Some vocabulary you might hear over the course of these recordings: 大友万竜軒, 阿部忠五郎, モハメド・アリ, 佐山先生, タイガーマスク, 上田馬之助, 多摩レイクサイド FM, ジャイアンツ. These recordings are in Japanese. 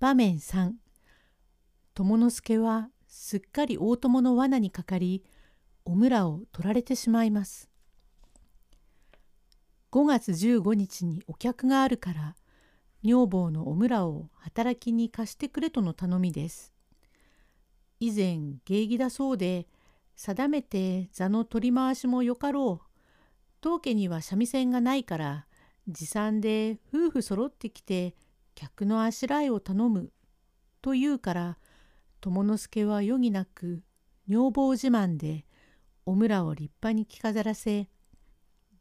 場面3、友之助はすっかり大友の罠にかかり、おむらを取られてしまいます。5月15日にお客があるから、女房のおむらを働きに貸してくれとの頼みです。以前芸妓だそうで、定めて座の取り回しもよかろう。当家には三味線がないから、持参で夫婦揃ってきて、客のあしらいを頼む。というから、友之助は余儀なく、女房自慢で、おむらを立派に着飾らせ、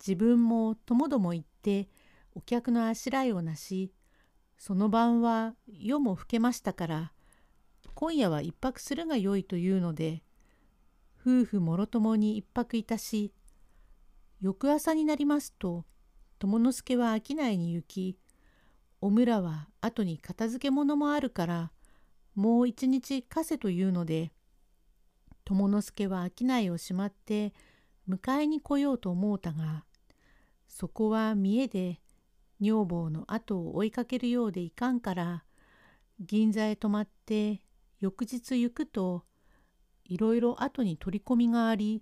自分もともども行って、お客のあしらいをなし、その晩は夜も更けましたから、今夜は一泊するがよいというので、夫婦もろともに一泊いたし、翌朝になりますと、友之助は商いに行き、おむらは後に片付け物もあるから、もう一日貸せというので、友之助は商いをしまって、迎えに来ようと思うたが、そこは見えで、女房の後を追いかけるようでいかんから、銀座へ泊まって、翌日行くと、いろいろ後に取り込みがあり、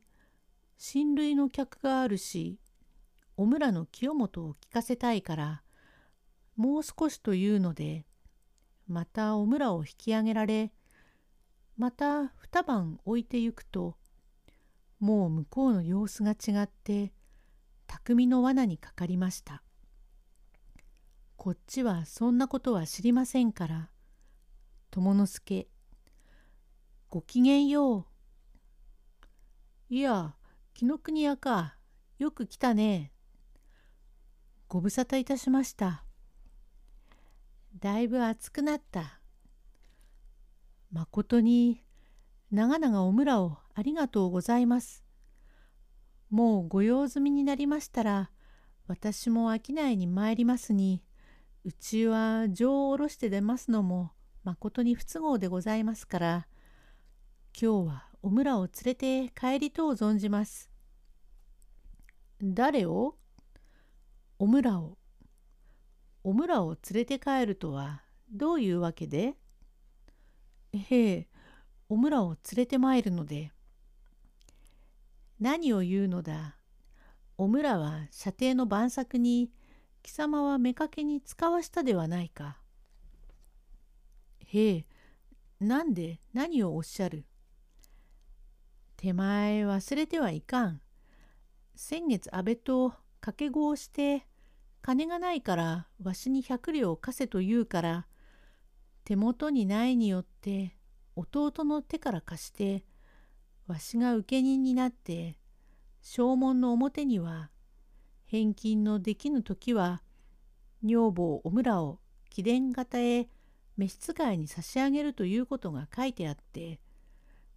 親類の客があるし、おむらの清元を聞かせたいから、もう少しというので、またおむらを引き上げられ、また二晩置いてゆくと、もう向こうの様子が違って、匠の罠にかかりました。こっちはそんなことは知りませんから、友之助、ごきげんよう。いや、紀ノ国屋か、よく来たね。ご無沙汰いたしました。だいぶ暑くなった。まことに長々おむらをありがとうございます。もうご用済みになりましたら、私も商いに参りますに、うちは錠を下ろして出ますのもまことに不都合でございますから、今日はおむらを連れて帰りとう存じます。誰を？おむらを。おむらを連れて帰るとはどういうわけで？へえ、おむらを連れて参るので。何を言うのだ。おむらは舎弟の晩作に貴様は妾に使わしたではないか。へえ、なんで何をおっしゃる。手前忘れてはいかん。先月阿部と掛け子をして、金がないからわしに100両を貸せと言うから、手元にないによって弟の手から貸して、わしが受け人になって、証文の表には、返金のできぬ時は、女房おむらを貴殿方へ召使いに差し上げるということが書いてあって、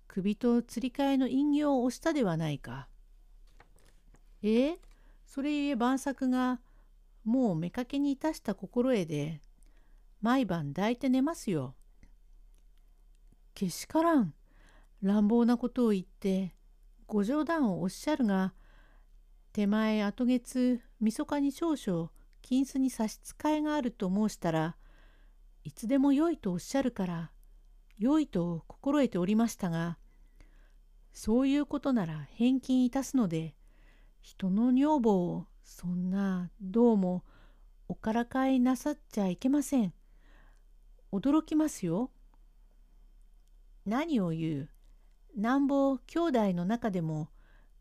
首とつり替えの印形を押したではないか。それゆえ晩作が、もう妾にいたした心得で、毎晩抱いて寝ますよ。けしからん、乱暴なことを言って、ご冗談をおっしゃるが、手前後月、みそかに少々、金子に差し支えがあると申したら、いつでもよいとおっしゃるから、よいと心得ておりましたが、そういうことなら返金いたすので、人の女房を、そんなどうもおからかいなさっちゃいけません。驚きますよ。何を言う。なんぼ兄弟の中でも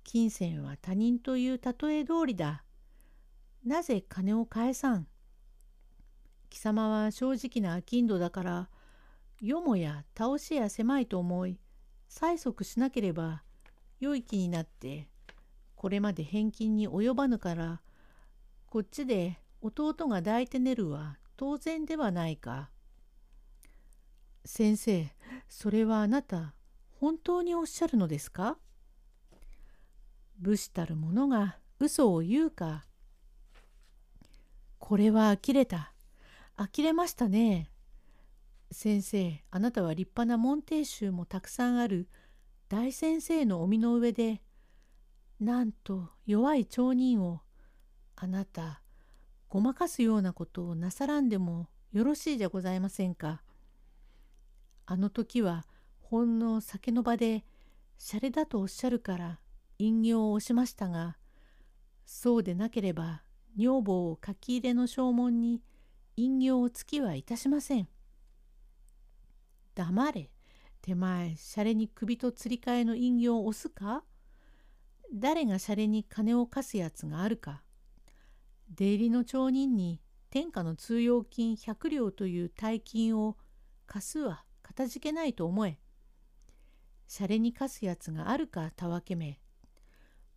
金銭は他人という例え通りだ。なぜ金を返さん。貴様は正直な商人だからよもや倒しや狭いと思い催促しなければ良い気になって。これまで返金に及ばぬから、こっちで弟が抱いて寝るは当然ではないか。先生、それはあなた、本当におっしゃるのですか？武士たる者が嘘を言うか。これは呆れた。呆れましたね。先生、あなたは立派な門弟衆もたくさんある大先生のお身の上で、なんと弱い町人をあなたごまかすようなことをなさらんでもよろしいじゃございませんか。あの時はほんの酒の場で洒落だとおっしゃるから隠形を押しましたが、そうでなければ女房を書き入れの証文に隠形をつきはいたしません。黙れ、手前洒落に首とつり替えの隠形を押すか、誰が洒落に金を貸すやつがあるか、出入りの町人に天下の通用金100両という大金を貸すはかたじけないと思え。洒落に貸すやつがあるか、たわけめ。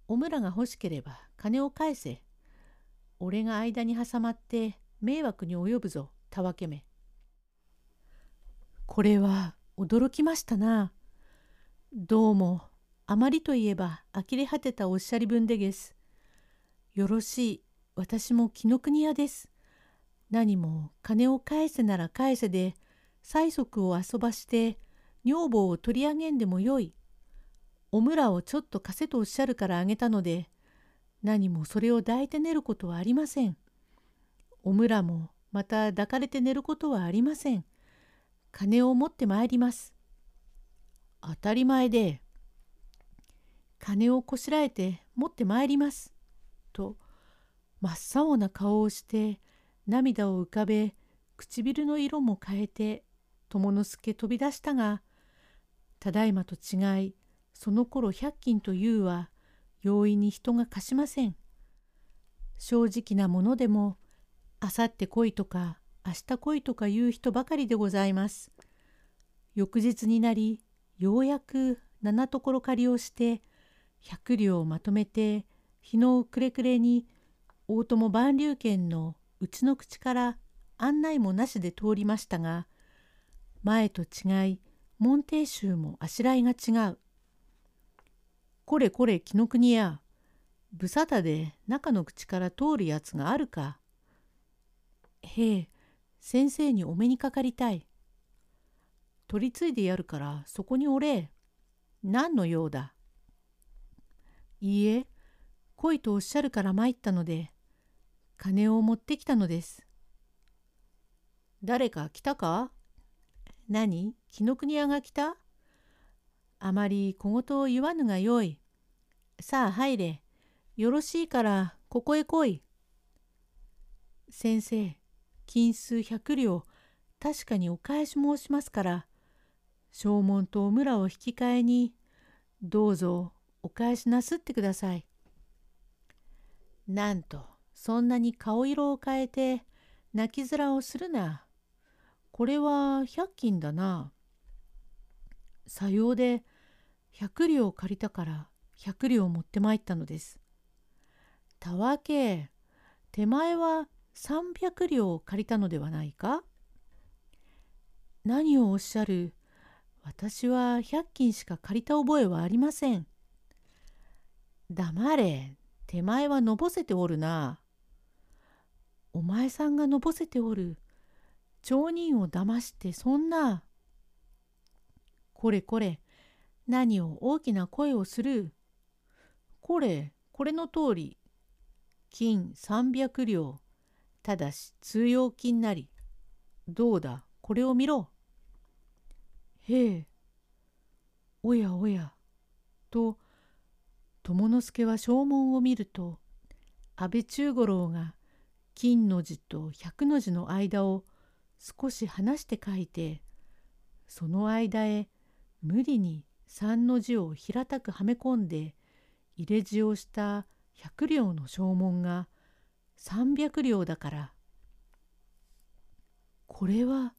おむらが欲しければ金を返せ。俺が間に挟まって迷惑に及ぶぞ、たわけめ。これは驚きましたな。どうもあまりといえば呆れ果てたおっしゃり分でげす。よろしい、私も紀の国屋です。何も金を返せなら返せで、催促を遊ばして女房を取り上げんでもよい。おむらをちょっと貸せとおっしゃるからあげたので、何もそれを抱いて寝ることはありません。おむらもまた抱かれて寝ることはありません。金を持ってまいります。当たり前で。金をこしらえて持ってまいります。と、真っ青な顔をして、涙を浮かべ、唇の色も変えて、友之助飛び出したが、ただいまと違い、その頃100金というは、容易に人が貸しません。正直なものでも、あさって来いとか、明日来いとか言う人ばかりでございます。翌日になり、ようやく7ところ借りをして、100両をまとめて、日の暮れ暮れに、大友万竜軒のうちの口から案内もなしで通りましたが、前と違い、門弟衆もあしらいが違う。これこれ紀の国屋、ぶさたで中の口から通るやつがあるか。へえ、先生にお目にかかりたい。取り継いでやるからそこにお礼。何の用だ。いいえ、来いとおっしゃるから参ったので、金を持ってきたのです。誰か来たか？何？紀の国屋が来た？あまり小言を言わぬがよい。さあ入れ。よろしいからここへ来い。先生、金数100両、確かにお返し申しますから、証文とおむらを引き換えに、どうぞお返しなすってください。なんと、そんなに顔色を変えて、泣き面をするな。これは100金だな。さようで、100両借りたから100両持ってまいったのです。たわけ、手前は300両借りたのではないか。何をおっしゃる、私は100金しか借りた覚えはありません。黙れ、手前はのぼせておるな。お前さんがのぼせておる。町人をだましてそんな。これこれ、何を大きな声をする。これ、これの通り。金300両。ただし通用金なり。どうだ、これを見ろ。へえ。おやおや。と、友之助は証文を見ると、阿部忠五郎が、金の字と百の字の間を少し離して書いて、その間へ無理に三の字を平たくはめ込んで入れ字をした100両の証文が300両だから。これは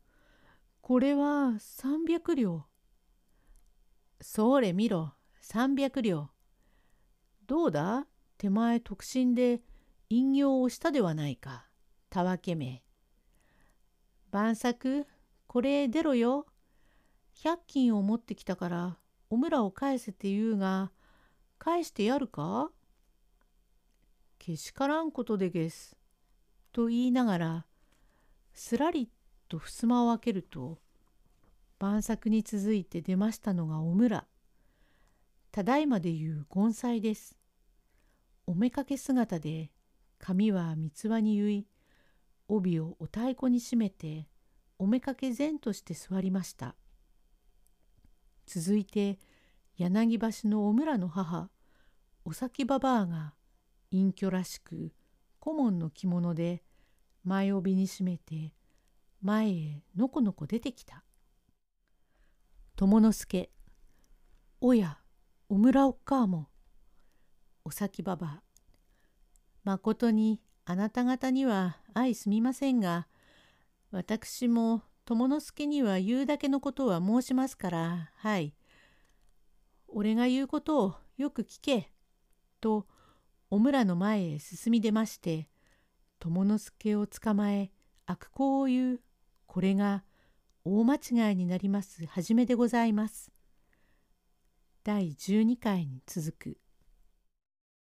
300両。それ見ろ、300両。どうだ、手前特進で隠形をしたではないか、たわけめ。晩作、これ出ろよ。100金を持ってきたから、おむらを返せって言うが、返してやるか？けしからんことでげす。と言いながら、すらりと襖を開けると、晩作に続いて出ましたのがおむら。ただいまで言う権才です。おめかけ姿で、髪は三つ輪に結い、帯をお太鼓に締めて、おめかけ前として座りました。続いて柳橋のおむらの母お咲ばばあが隠居らしく小紋の着物で前帯にしめて前へのこのこ出てきた。友之助、おやおむらおっかあも。お咲ばばあ、まことにあなた方には相すみませんが、私も友之助には言うだけのことは申しますから、はい。俺が言うことをよく聞け。と、おむらの前へ進み出まして、友之助をつかまえ、悪口を言う、これが大間違いになりますはじめでございます。第12回に続く。